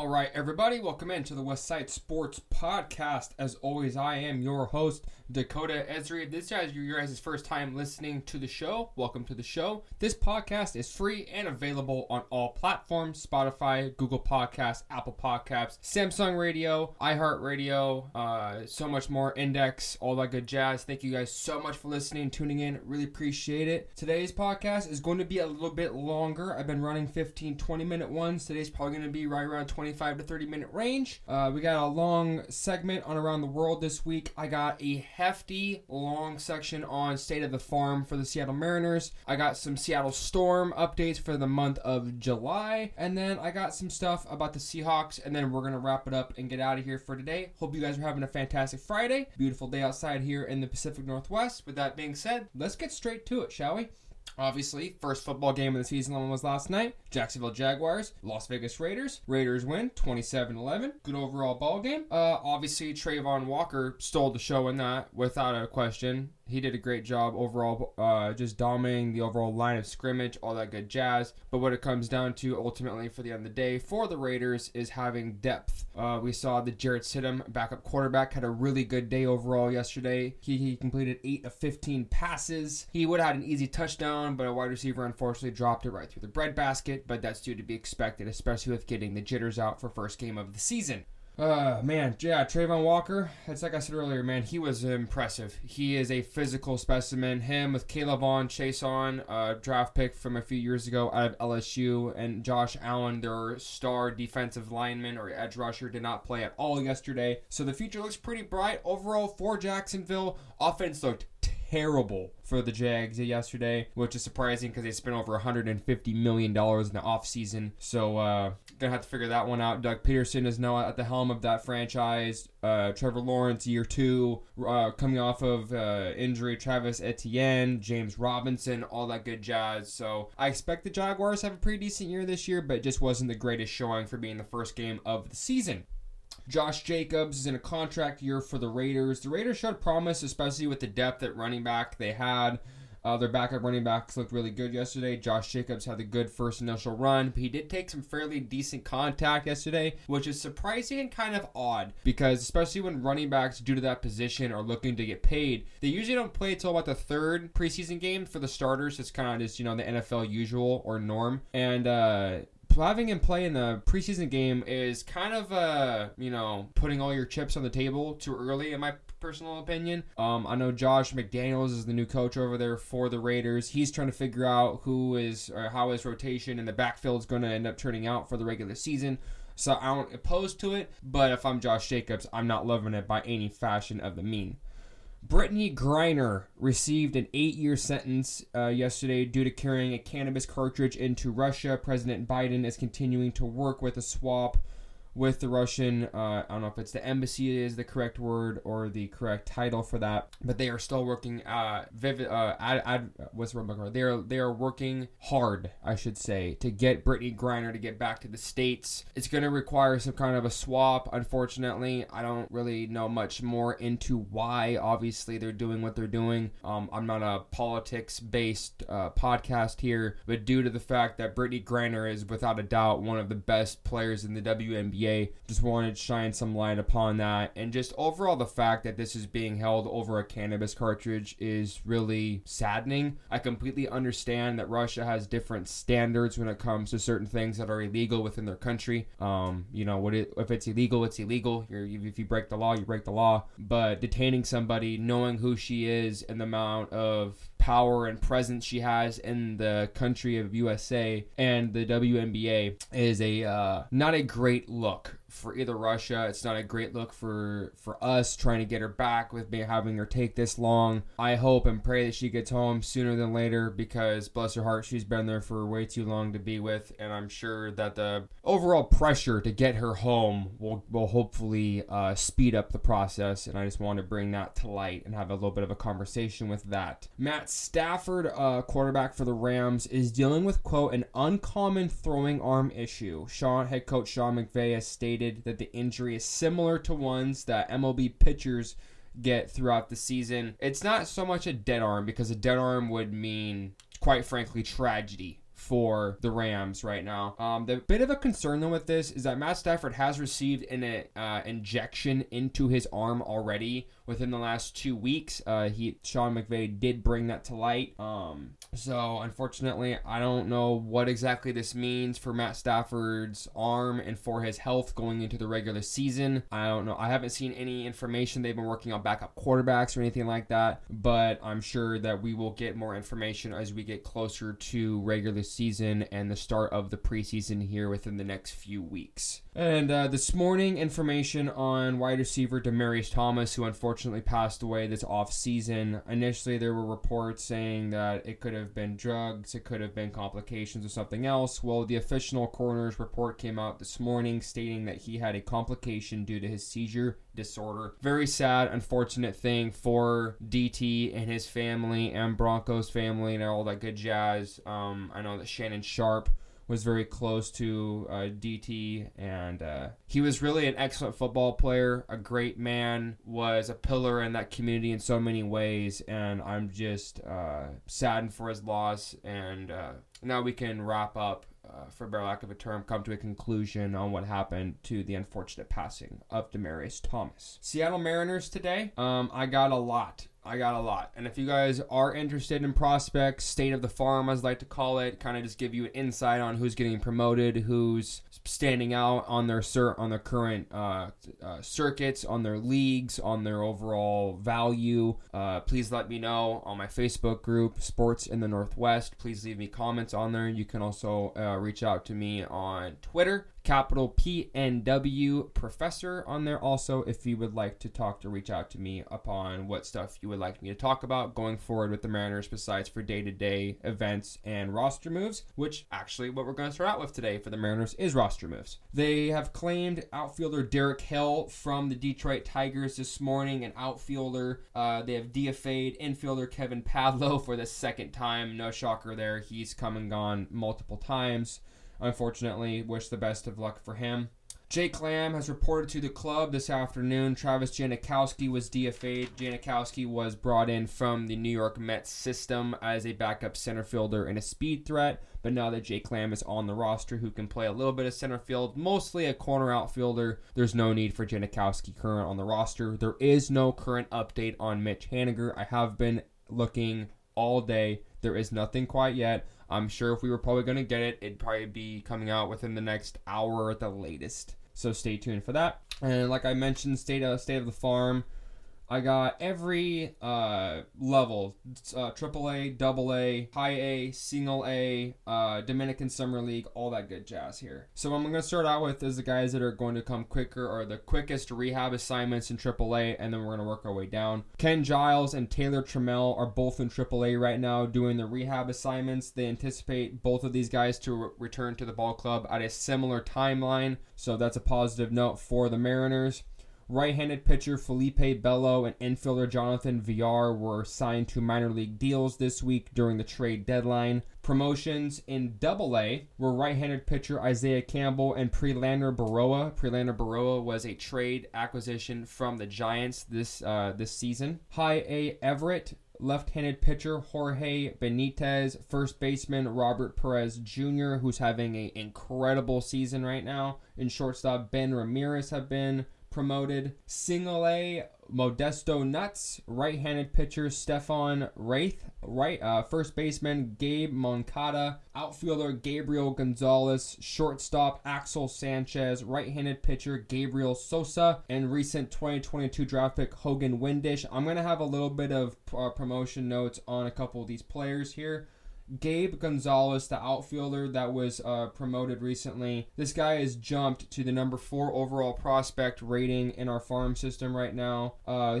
All right, everybody, welcome into the West Side Sports Podcast. As always, I am your host, Dakota Ezri. If this is your guys' first time listening to the show, welcome to the show. This podcast is free and available on all platforms: Spotify, Google Podcasts, Apple Podcasts, Samsung Radio, iHeartRadio, so much more, Index, all that good jazz. Thank you guys so much for listening, tuning in. Really appreciate it. Today's podcast is going to be a little bit longer. I've been running 15, 20-minute ones. Today's probably going to be right around 25 to 30-minute range. We got a long segment on Around the World this week. I got a hefty, long section on State of the Farm for the Seattle Mariners. I got some Seattle Storm updates for the month of July. And then I got some stuff about the Seahawks. And then we're going to wrap it up and get out of here for today. Hope you guys are having a fantastic Friday. Beautiful day outside here in the Pacific Northwest. With that being said, let's get straight to it, shall we? Obviously, first football game of the season was last night. Jacksonville Jaguars, Las Vegas Raiders. Raiders win 27-11. Good overall ball game. Obviously, Trayvon Walker stole the show in that without a question. He did a great job overall, just dominating the overall line of scrimmage, all that good jazz. But what it comes down to ultimately for the end of the day for the Raiders is having depth. We saw the Jared Sittum, backup quarterback, had a really good day overall yesterday. He completed 8 of 15 passes. He would have had an easy touchdown, but a wide receiver unfortunately dropped it right through the breadbasket. But that's due to be expected, especially with getting the jitters out for first game of the season. Trayvon Walker, it's like I said earlier, man, he was impressive. He is a physical specimen. Him with Caleb on, Chase on, draft pick from a few years ago out of LSU, and Josh Allen, their star defensive lineman or edge rusher, did not play at all yesterday. So the future looks pretty bright overall for Jacksonville. Offense looked terrible for the Jags yesterday, which is surprising because they spent over $150 million in the offseason. So, gonna have to figure that one out. Doug Peterson is now at the helm of that franchise. Trevor Lawrence, year two, coming off of injury. Travis Etienne, James Robinson, all that good jazz. So I expect the Jaguars have a pretty decent year this year, but it just wasn't the greatest showing for being the first game of the season. Josh Jacobs is in a contract year for the Raiders. The Raiders showed promise, especially with the depth at running back they had. Their backup running backs looked really good yesterday. Josh Jacobs had the good first initial run, but he did take some fairly decent contact yesterday, which is surprising and kind of odd because especially when running backs due to that position are looking to get paid, they usually don't play until about the third preseason game for the starters. It's kind of just, the NFL usual or norm. And, having him play in the preseason game is kind of, putting all your chips on the table too early in my personal opinion. I know Josh McDaniels is the new coach over there for the Raiders. He's trying to figure out how his rotation in the backfield is going to end up turning out for the regular season. So I don't oppose to it, but if I'm Josh Jacobs, I'm not loving it by any fashion of the mean. Brittney Griner received an 8-year sentence yesterday due to carrying a cannabis cartridge into Russia. President Biden is continuing to work with a swap with the Russian, I don't know if it's the embassy is the correct word or the correct title for that, but they are still working. They are working hard, I should say, to get Brittney Griner to get back to the States. It's going to require some kind of a swap. Unfortunately, I don't really know much more into why. Obviously, they're doing what they're doing. I'm not a politics-based podcast here, but due to the fact that Brittney Griner is without a doubt one of the best players in the WNBA. Just wanted to shine some light upon that, and just overall the fact that this is being held over a cannabis cartridge is really saddening. I completely understand that Russia has different standards when it comes to certain things that are illegal within their country. If it's illegal, it's illegal. If you break the law, you break the law. But detaining somebody, knowing who she is and the amount of power and presence she has in the country of USA and the WNBA is a not a great look for either Russia. It's not a great look for us trying to get her back with having her take this long. I hope and pray that she gets home sooner than later because, bless her heart, she's been there for way too long to be with, and I'm sure that the overall pressure to get her home will hopefully speed up the process, and I just want to bring that to light and have a little bit of a conversation with that. Matt Stafford, quarterback for the Rams, is dealing with, quote, an uncommon throwing arm issue. Head coach Sean McVay has stated that the injury is similar to ones that MLB pitchers get throughout the season. It's not so much a dead arm because a dead arm would mean, quite frankly, tragedy for the Rams right now. The bit of a concern though with this is that Matt Stafford has received an injection into his arm already within the last 2 weeks. Sean McVay did bring that to light. So unfortunately, I don't know what exactly this means for Matt Stafford's arm and for his health going into the regular season. I don't know. I haven't seen any information. They've been working on backup quarterbacks or anything like that, but I'm sure that we will get more information as we get closer to regular season and the start of the preseason here within the next few weeks. And this morning, information on wide receiver Demaryius Thomas, who unfortunately passed away this offseason. Initially, there were reports saying that it could have been drugs, it could have been complications or something else. Well, the official coroner's report came out this morning stating that he had a complication due to his seizure disorder. Very sad, unfortunate thing for DT and his family and Broncos family and all that good jazz. I know that Shannon Sharpe was very close to DT, and he was really an excellent football player, a great man, was a pillar in that community in so many ways, and I'm just saddened for his loss. And now we can wrap up, for lack of a term, come to a conclusion on what happened to the unfortunate passing of Demaryius Thomas. Seattle Mariners today, I got a lot. And if you guys are interested in prospects, state of the farm, as I like to call it, kind of just give you an insight on who's getting promoted, who's standing out on their current circuits, on their leagues, on their overall value. Please let me know on my Facebook group, Sports in the Northwest. Please leave me comments on there. You can also reach out to me on Twitter, capital PNW Professor on there also, if you would like to reach out to me upon what stuff you would like me to talk about going forward with the Mariners, besides for day-to-day events and roster moves, which actually what we're going to start out with today for the Mariners is roster moves. They have claimed outfielder Derek Hill from the Detroit Tigers this morning, an outfielder. They have DFA'd infielder Kevin Padlow for the second time. No shocker there. He's come and gone multiple times. Unfortunately, wish the best of luck for him. Jake Lamb has reported to the club this afternoon. Travis Janikowski was DFA'd. Janikowski was brought in from the New York Mets system as a backup center fielder and a speed threat. But now that Jake Lamb is on the roster, who can play a little bit of center field, mostly a corner outfielder, there's no need for Janikowski current on the roster. There is no current update on Mitch Haniger. I have been looking all day. There is nothing quite yet. I'm sure if we were probably going to get it, it'd probably be coming out within the next hour at the latest. So stay tuned for that. And like I mentioned, state of the farm. I got every level, AAA, AA, High A, Single A, Dominican Summer League, all that good jazz here. So what I'm going to start out with is the guys that are going to come quicker or the quickest rehab assignments in AAA, and then we're going to work our way down. Ken Giles and Taylor Trammell are both in AAA right now doing the rehab assignments. They anticipate both of these guys to return to the ball club at a similar timeline, so that's a positive note for the Mariners. Right-handed pitcher Felipe Bello and infielder Jonathan Villar were signed to minor league deals this week during the trade deadline. Promotions in AA were right-handed pitcher Isaiah Campbell and Prelander Baroa. Prelander Baroa was a trade acquisition from the Giants this season. High A Everett, left-handed pitcher Jorge Benitez, first baseman Robert Perez Jr., who's having an incredible season right now, and shortstop Ben Ramirez have been promoted. Single A Modesto Nuts, right-handed pitcher Stefan Wraith, first baseman Gabe Moncada, outfielder Gabriel Gonzalez, shortstop Axel Sanchez, right-handed pitcher Gabriel Sosa, and recent 2022 draft pick Hogan Windish. I'm going to have a little bit of promotion notes on a couple of these players here. Gabe Gonzalez, the outfielder that was promoted recently. This guy has jumped to the number 4 overall prospect rating in our farm system right now.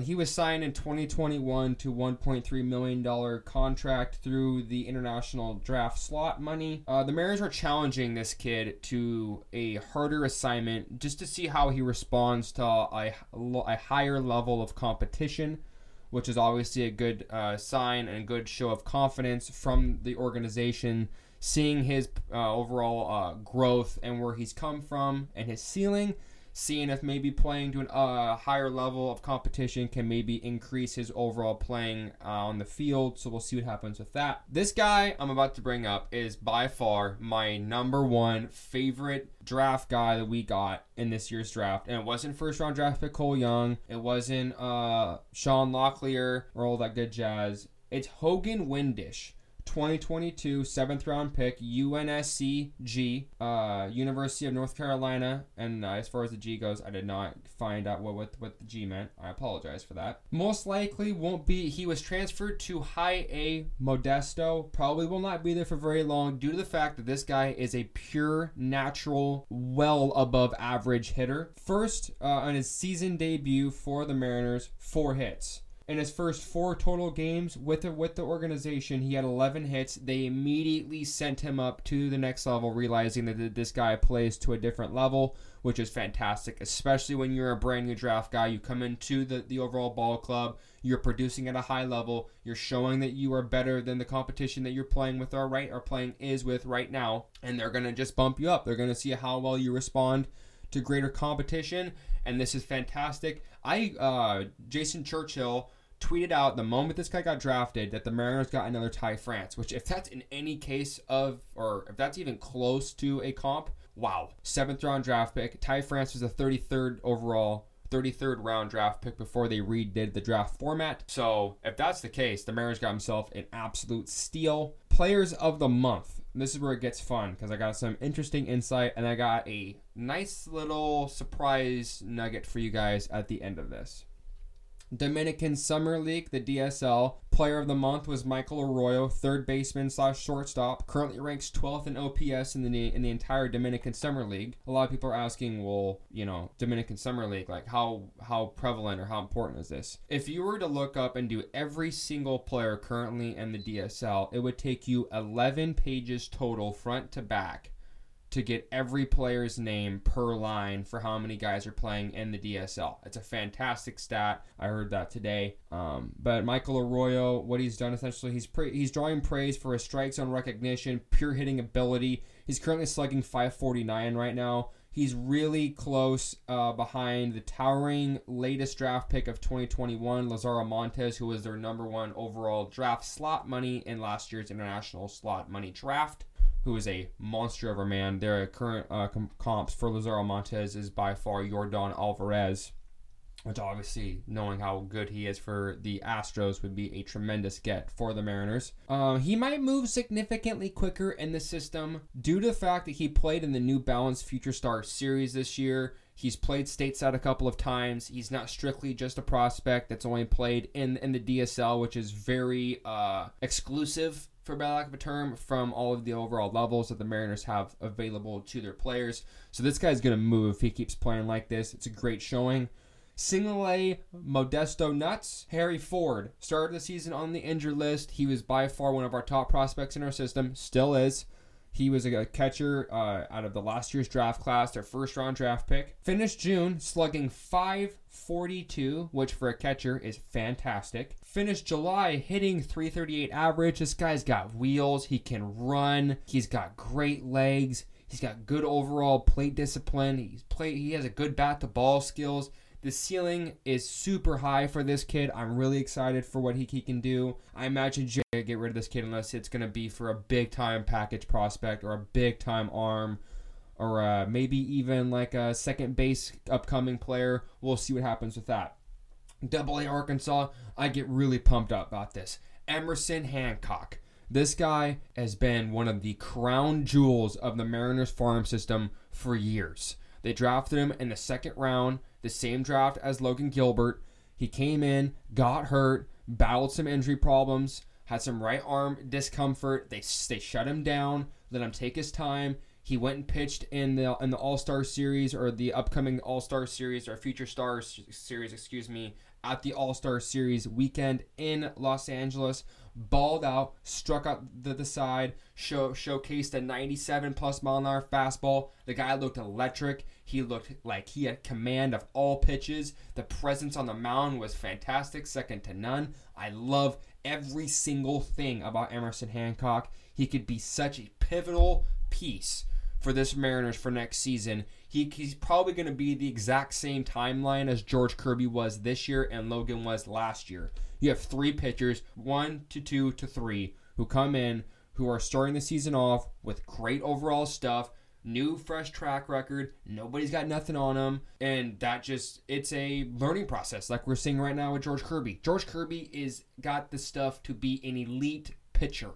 He was signed in 2021 to $1.3 million contract through the international draft slot money. The Mariners are challenging this kid to a harder assignment just to see how he responds to a higher level of competition, which is obviously a good sign and a good show of confidence from the organization, seeing his overall growth and where he's come from and his ceiling, seeing if maybe playing to a higher level of competition can maybe increase his overall playing on the field. So we'll see what happens with that. This guy I'm about to bring up is by far my number one favorite draft guy that we got in this year's draft. And it wasn't first round draft pick Cole Young. It wasn't Sean Locklear or all that good jazz. It's Hogan Windish. 2022 7th round pick, UNSCG, University of North Carolina. And as far as the G goes, I did not find out what the G meant. I apologize for that. Most likely won't be. He was transferred to High A Modesto. Probably will not be there for very long due to the fact that this guy is a pure, natural, well above average hitter. First, on his season debut for the Mariners, 4 hits. In his first 4 total games with the organization, he had 11 hits. They immediately sent him up to the next level, realizing that this guy plays to a different level, which is fantastic, especially when you're a brand new draft guy. You come into the overall ball club. You're producing at a high level. You're showing that you are better than the competition that you're playing with right now, and they're going to just bump you up. They're going to see how well you respond to greater competition, and this is fantastic. Jason Churchill tweeted out the moment this guy got drafted that the Mariners got another Ty France, which if that's in any case of, or if that's even close to a comp, wow. 7th round draft pick. Ty France was the 33rd round draft pick before they redid the draft format. So if that's the case, the Mariners got himself an absolute steal. Players of the month. And this is where it gets fun because I got some interesting insight and I got a nice little surprise nugget for you guys at the end of this. Dominican Summer League, the DSL. Player of the month was Michael Arroyo, third baseman / shortstop. Currently ranks 12th in OPS in the entire Dominican Summer League. A lot of people are asking, well, you know, Dominican Summer League, like how prevalent or how important is this? If you were to look up and do every single player currently in the DSL, it would take you 11 pages total front to back to get every player's name per line for how many guys are playing in the DSL. It's a fantastic stat. I heard that today. But Michael Arroyo, what he's done essentially, he's drawing praise for his strike zone recognition, pure hitting ability. He's currently slugging .549 right now. He's really close behind the towering latest draft pick of 2021, Lazaro Montes, who was their number one overall draft slot money in last year's international slot money draft, who is a monster of a man. Their current comps for Lazaro Montes is by far Yordan Alvarez, which obviously, knowing how good he is for the Astros, would be a tremendous get for the Mariners. He might move significantly quicker in the system due to the fact that he played in the New Balance Future Star Series this year. He's played stateside a couple of times. He's not strictly just a prospect that's only played in the DSL, which is very exclusive, for lack of a term, from all of the overall levels that the Mariners have available to their players. So this guy's going to move if he keeps playing like this. It's a great showing. Single A Modesto Nuts, Harry Ford, started the season on the injured list. He was by far one of our top prospects in our system, still is. He was a catcher out of the last year's draft class, their first round draft pick. Finished June slugging .542, which for a catcher is fantastic. Finished July hitting .338 average. This guy's got wheels. He can run. He's got great legs. He's got good overall plate discipline. He has a good bat to ball skills. The ceiling is super high for this kid. I'm really excited for what he can do. I imagine Jay will get rid of this kid unless it's going to be for a big-time package prospect or a big-time arm or maybe even like a second-base upcoming player. We'll see what happens with that. Double-A Arkansas, I get really pumped up about this. Emerson Hancock. This guy has been one of the crown jewels of the Mariners farm system for years. They drafted him in the 2nd round. The same draft as Logan Gilbert. He came in, got hurt, battled some injury problems, had some right arm discomfort. They shut him down, let him take his time. He went and pitched in the All-Star Series or the upcoming All-Star Series or Future Star Series, at the All-Star Series weekend in Los Angeles. Balled out, struck out the side, showcased a 97+ mile an hour fastball. The guy looked electric. He looked like he had command of all pitches. The presence on the mound was fantastic, second to none. I love every single thing about Emerson Hancock. He could be such a pivotal piece for this Mariners for next season. He's probably going to be the exact same timeline as George Kirby was this year and Logan was last year. You have three pitchers, 1 to 2 to 3, who come in, who are starting the season off with great overall stuff, new fresh track record, nobody's got nothing on them, and that just, it's a learning process like we're seeing right now with George Kirby. George Kirby is got the stuff to be an elite pitcher.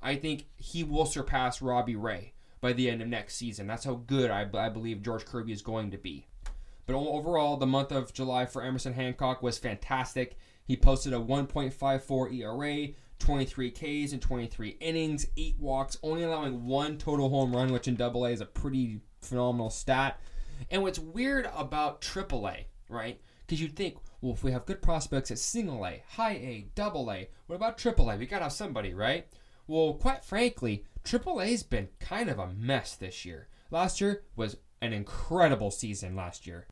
I think he will surpass Robbie Ray by the end of next season. That's how good I believe George Kirby is going to be. But overall, the month of July for Emerson Hancock was fantastic. He posted a 1.54 ERA, 23 Ks in 23 innings, 8 walks, only allowing 1 total home run, which in AA is a pretty phenomenal stat. And what's weird about AAA, right? Because you'd think, well, if we have good prospects at single A, high A, double A, what about AAA? We got to have somebody, right? Well, quite frankly, AAA's been kind of a mess this year. Last year was an incredible season last year.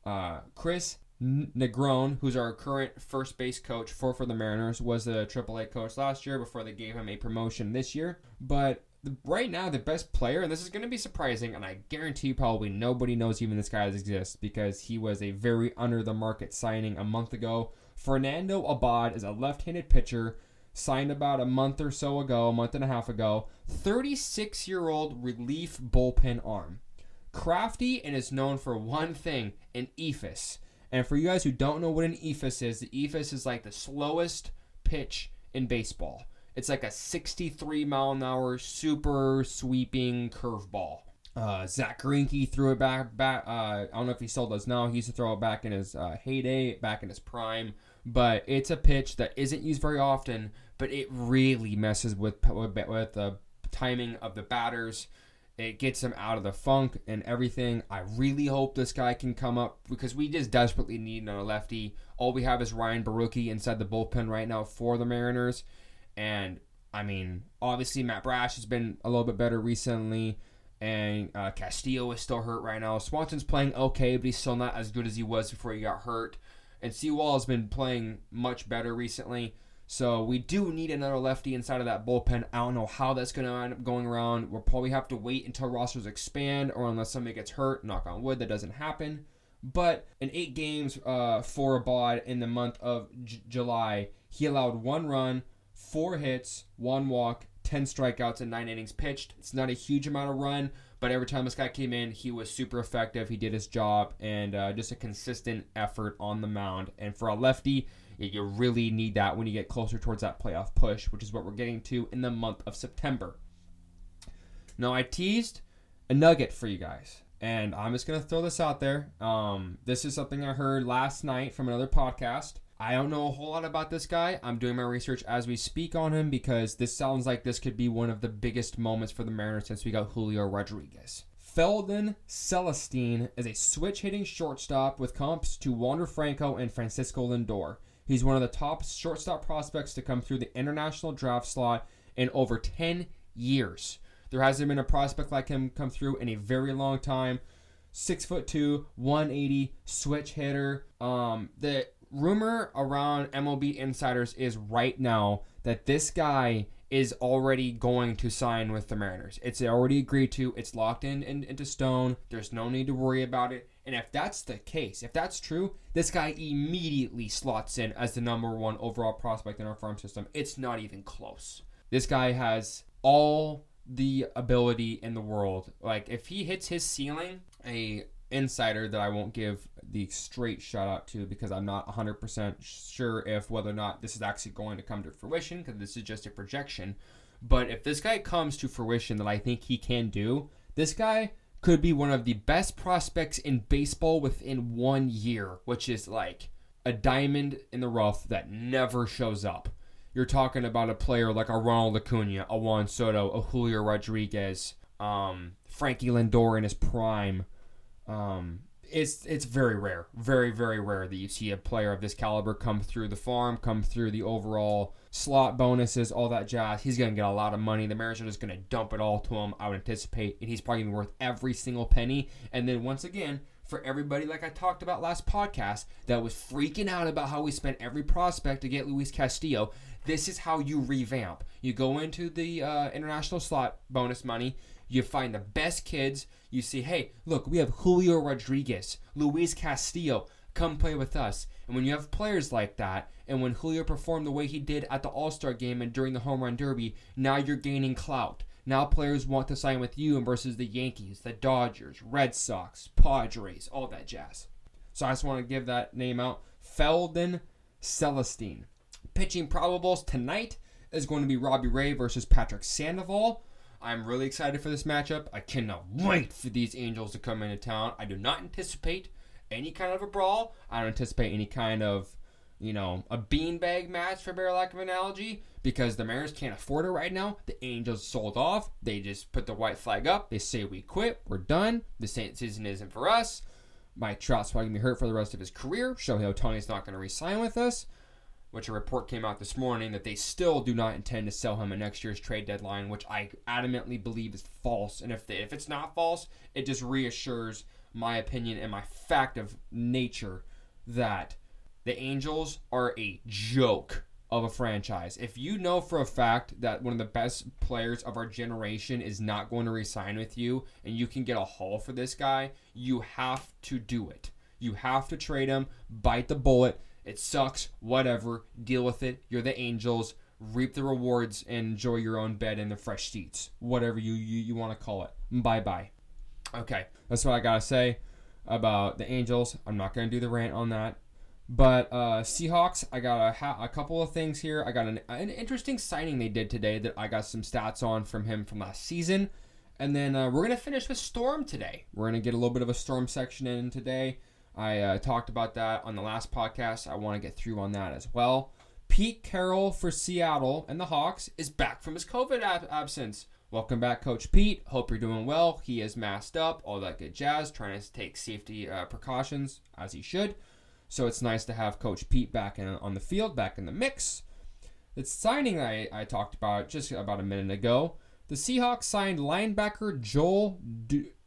Chris Negron, who's our current first base coach for the Mariners, was the AAA coach last year before they gave him a promotion this year. But right now, the best player, and this is going to be surprising, and I guarantee probably nobody knows even this guy exists because he was a very under-the-market signing a month ago. Fernando Abad is a left-handed pitcher, signed about a month and a half ago. 36-year-old relief bullpen arm. Crafty and is known for one thing, an ephus. And for you guys who don't know what an ephus is, the ephus is like the slowest pitch in baseball. It's like a 63-mile-an-hour super sweeping curveball. Zach Greinke threw it back. I don't know if he still does now. He used to throw it back in his heyday, back in his prime. But it's a pitch that isn't used very often, but it really messes with the timing of the batters. It gets him out of the funk and everything. I really hope this guy can come up because we just desperately need another lefty. All we have is Ryan Barucki inside the bullpen right now for the Mariners. And, I mean, obviously Matt Brash has been a little bit better recently. And Castillo is still hurt right now. Swanson's playing okay, but he's still not as good as he was before he got hurt. And Seawall has been playing much better recently. So we do need another lefty inside of that bullpen. I don't know how that's going to end up going around. We'll probably have to wait until rosters expand or unless somebody gets hurt. Knock on wood, that doesn't happen. But in 8 games for Abad in the month of July, he allowed 1 run, 4 hits, 1 walk, 10 strikeouts, and 9 innings pitched. It's not a huge amount of run, but every time this guy came in, he was super effective. He did his job and just a consistent effort on the mound. And for a lefty, you really need that when you get closer towards that playoff push, which is what we're getting to in the month of September. Now, I teased a nugget for you guys, and I'm just going to throw this out there. This is something I heard last night from another podcast. I don't know a whole lot about this guy. I'm doing my research as we speak on him because this sounds like this could be one of the biggest moments for the Mariners since we got Julio Rodriguez. Felden Celestine is a switch-hitting shortstop with comps to Wander Franco and Francisco Lindor. He's one of the top shortstop prospects to come through the international draft slot in over 10 years. There hasn't been a prospect like him come through in a very long time. 6'2", 180, switch hitter. The rumor around MLB insiders is right now that this guy is already going to sign with the Mariners. It's already agreed to. It's locked into stone. There's no need to worry about it. And if that's the case, if that's true, this guy immediately slots in as the #1 overall prospect in our farm system. It's not even close. This guy has all the ability in the world. Like, if he hits his ceiling, a insider that I won't give the straight shout out to because I'm not 100% sure if whether or not this is actually going to come to fruition because this is just a projection. But if this guy comes to fruition that I think he can do, this guy could be one of the best prospects in baseball within 1 year, which is like a diamond in the rough that never shows up. You're talking about a player like a Ronald Acuna, a Juan Soto, a Julio Rodriguez, Frankie Lindor in his prime. It's very rare, very, very rare that you see a player of this caliber come through the farm, come through the overall slot bonuses, all that jazz. He's going to get a lot of money. The Mariners are just going to dump it all to him, I would anticipate, and he's probably going to be worth every single penny. And then once again, for everybody like I talked about last podcast that was freaking out about how we spent every prospect to get Luis Castillo, this is how you revamp. You go into the international slot bonus money. You find the best kids. You see, hey, look, we have Julio Rodriguez, Luis Castillo, come play with us. And when you have players like that, and when Julio performed the way he did at the All-Star game and during the Home Run Derby, now you're gaining clout. Now players want to sign with you versus the Yankees, the Dodgers, Red Sox, Padres, all that jazz. So I just want to give that name out. Felden Celestine. Pitching probables tonight is going to be Robbie Ray versus Patrick Sandoval. I'm really excited for this matchup. I cannot wait for these Angels to come into town. I do not anticipate any kind of a brawl. I don't anticipate any kind of, a beanbag match, for bare lack of analogy, because the Mariners can't afford it right now. The Angels sold off. They just put the white flag up. They say, we quit. We're done. This season isn't for us. Mike Trout's probably going to be hurt for the rest of his career. Shohei Ohtani's not going to re-sign with us, which a report came out this morning that they still do not intend to sell him at next year's trade deadline, which I adamantly believe is false. And if it's not false, it just reassures my opinion and my fact of nature that the Angels are a joke of a franchise. If you know for a fact that one of the best players of our generation is not going to re-sign with you and you can get a haul for this guy, you have to do it. You have to trade him, bite the bullet. It sucks, whatever, deal with it. You're the Angels, reap the rewards and enjoy your own bed in the fresh seats, whatever you want to call it. Bye-bye. Okay, that's what I got to say about the Angels. I'm not going to do the rant on that. But Seahawks, I got a couple of things here. I got an interesting signing they did today that I got some stats on from him from last season. And then we're going to finish with Storm today. We're going to get a little bit of a Storm section in today. I talked about that on the last podcast. I want to get through on that as well. Pete Carroll for Seattle and the Hawks is back from his COVID absence. Welcome back, Coach Pete. Hope you're doing well. He is masked up, all that good jazz, trying to take safety precautions as he should. So it's nice to have Coach Pete back on the field, back in the mix. It's signing I talked about just about a minute ago. The Seahawks signed linebacker Joel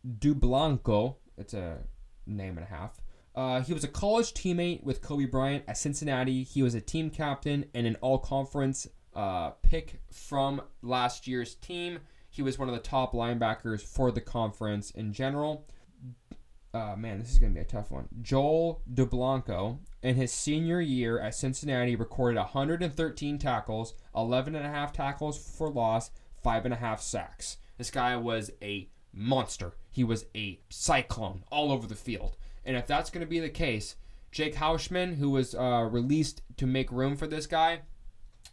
DuBlanco. It's a name and a half. He was a college teammate with Kobe Bryant at Cincinnati. He was a team captain and an all-conference pick from last year's team. He was one of the top linebackers for the conference in general. Man, this is going to be a tough one. Joel DuBlanco, in his senior year at Cincinnati, recorded 113 tackles, 11.5 tackles for loss, 5.5 sacks. This guy was a monster. He was a cyclone all over the field. And if that's going to be the case, Jake Hausman, who was released to make room for this guy,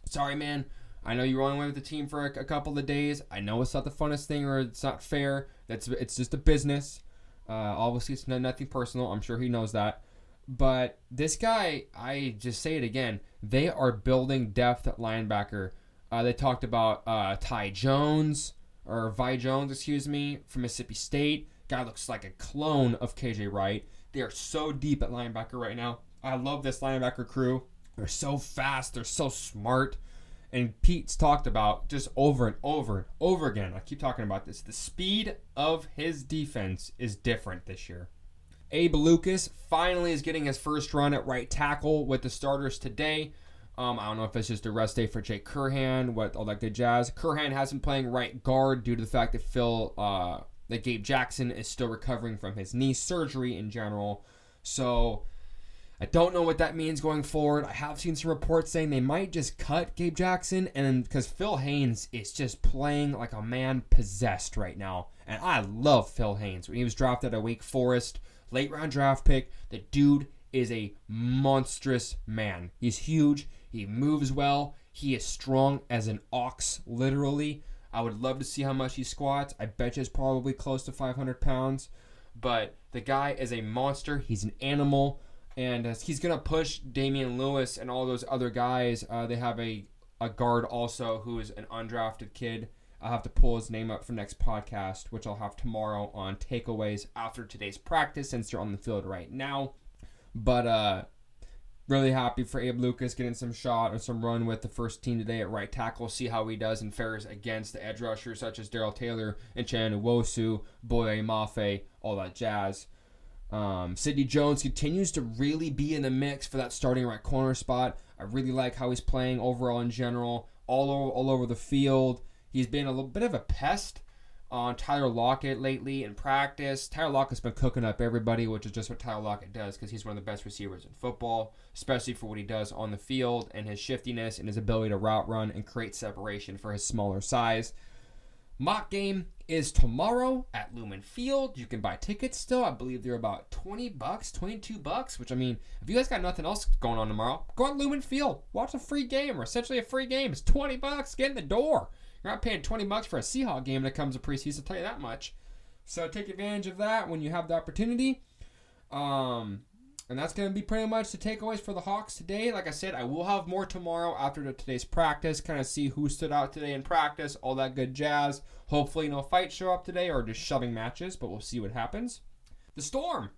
sorry, man. I know you were only with the team for a couple of days. I know it's not the funnest thing or it's not fair. It's just a business. Obviously, it's nothing personal. I'm sure he knows that. But this guy, I just say it again, they are building depth at linebacker. They talked about Vi Jones, from Mississippi State. Guy looks like a clone of KJ Wright. They are so deep at linebacker right now. I love this linebacker crew. They're so fast. They're so smart. And Pete's talked about just over and over and over again. I keep talking about this. The speed of his defense is different this year. Abe Lucas finally is getting his first run at right tackle with the starters today. I don't know if it's just a rest day for Jake Curhan, what all that good jazz. Curhan has been playing right guard due to the fact that Gabe Jackson is still recovering from his knee surgery in general. So I don't know what that means going forward. I have seen some reports saying they might just cut Gabe Jackson, and because Phil Haynes is just playing like a man possessed right now. And I love Phil Haynes. When he was drafted at Wake Forest, late round draft pick, the dude is a monstrous man. He's huge. He moves well. He is strong as an ox, literally. I would love to see how much he squats. I bet you it's probably close to 500 pounds. But the guy is a monster. He's an animal. And he's going to push Damian Lewis and all those other guys. They have a guard also who is an undrafted kid. I'll have to pull his name up for next podcast, which I'll have tomorrow on takeaways after today's practice since they're on the field right now. But really happy for Abe Lucas getting some shot or some run with the first team today at right tackle. See how he does and fares against the edge rushers such as Darrell Taylor and Chan Nwosu, Boye Mafe, all that jazz. Sidney Jones continues to really be in the mix for that starting right corner spot. I really like how he's playing overall in general, all over the field. He's been a little bit of a pest on Tyler Lockett lately in practice. Tyler Lockett's been cooking up everybody, which is just what Tyler Lockett does because he's one of the best receivers in football, especially for what he does on the field and his shiftiness and his ability to route run and create separation for his smaller size. Mock game is tomorrow at Lumen Field. You can buy tickets still. I believe they're about $20, $22, which, I mean, if you guys got nothing else going on tomorrow, go on Lumen Field. Watch a free game, or essentially a free game. It's $20. Get in the door. You're not paying $20 for a Seahawks game when it comes to preseason, I'll tell you that much. So take advantage of that when you have the opportunity. And that's going to be pretty much the takeaways for the Hawks today. Like I said, I will have more tomorrow after today's practice. Kind of see who stood out today in practice. All that good jazz. Hopefully no fights show up today or just shoving matches. But we'll see what happens. The Storm.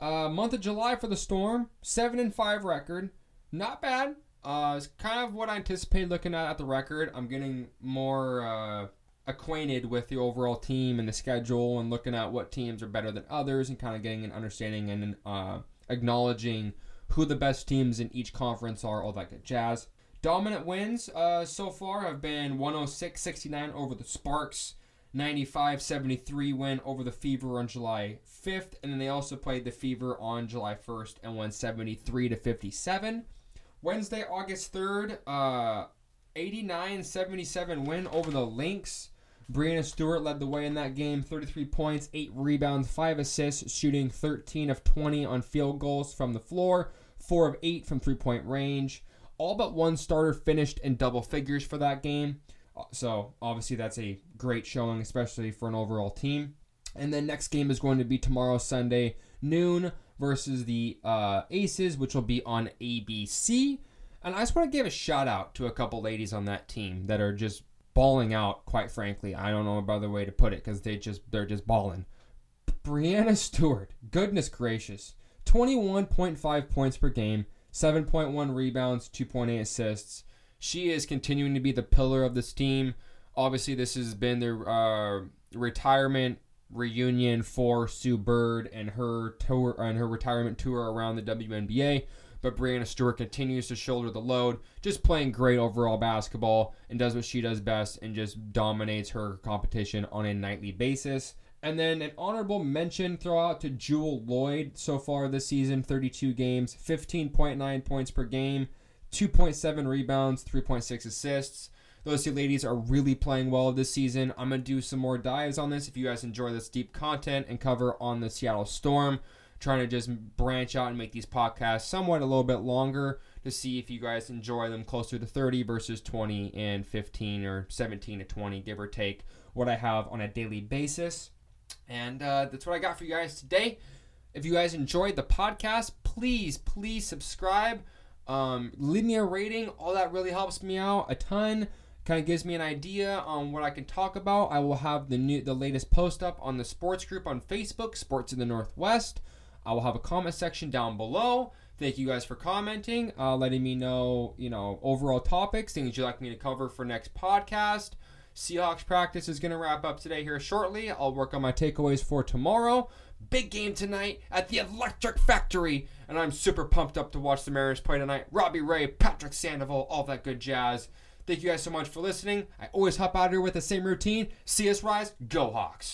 Month of July for the Storm. 7-5 record. Not bad. It's kind of what I anticipated looking at the record. I'm getting more acquainted with the overall team and the schedule and looking at what teams are better than others and kind of getting an understanding and acknowledging who the best teams in each conference are, all that good jazz. Dominant wins so far have been 106-69 over the Sparks, 95-73 win over the Fever on July 5th, and then they also played the Fever on July 1st and won 73-57. Wednesday, August 3rd, 89-77 win over the Lynx. Breanna Stewart led the way in that game, 33 points, 8 rebounds, 5 assists, shooting 13 of 20 on field goals from the floor, 4 of 8 from three-point range. All but one starter finished in double figures for that game. So, obviously, that's a great showing, especially for an overall team. And then next game is going to be tomorrow, Sunday, noon, versus the Aces, which will be on ABC. And I just want to give a shout-out to a couple ladies on that team that are just balling out, quite frankly. I don't know about the way to put it because they're just balling. Breanna Stewart, goodness gracious, 21.5 points per game, 7.1 rebounds, 2.8 assists. She is continuing to be the pillar of this team. Obviously, this has been their retirement reunion for Sue Bird and her tour and her retirement tour around the WNBA. But Breanna Stewart continues to shoulder the load, just playing great overall basketball and does what she does best and just dominates her competition on a nightly basis. And then an honorable mention throw out to Jewel Lloyd so far this season, 32 games, 15.9 points per game, 2.7 rebounds, 3.6 assists. Those two ladies are really playing well this season. I'm going to do some more dives on this if you guys enjoy this deep content and cover on the Seattle Storm. Trying to just branch out and make these podcasts somewhat a little bit longer to see if you guys enjoy them closer to 30 versus 20 and 15 or 17 to 20, give or take what I have on a daily basis. And that's what I got for you guys today. If you guys enjoyed the podcast, please subscribe. Leave me a rating. All that really helps me out a ton. Kind of gives me an idea on what I can talk about. I will have the latest post up on the sports group on Facebook, Sports in the Northwest. I will have a comment section down below. Thank you guys for commenting, letting me know, overall topics, things you'd like me to cover for next podcast. Seahawks practice is going to wrap up today here shortly. I'll work on my takeaways for tomorrow. Big game tonight at the Electric Factory, and I'm super pumped up to watch the Mariners play tonight. Robbie Ray, Patrick Sandoval, all that good jazz. Thank you guys so much for listening. I always hop out here with the same routine. See us rise. Go Hawks.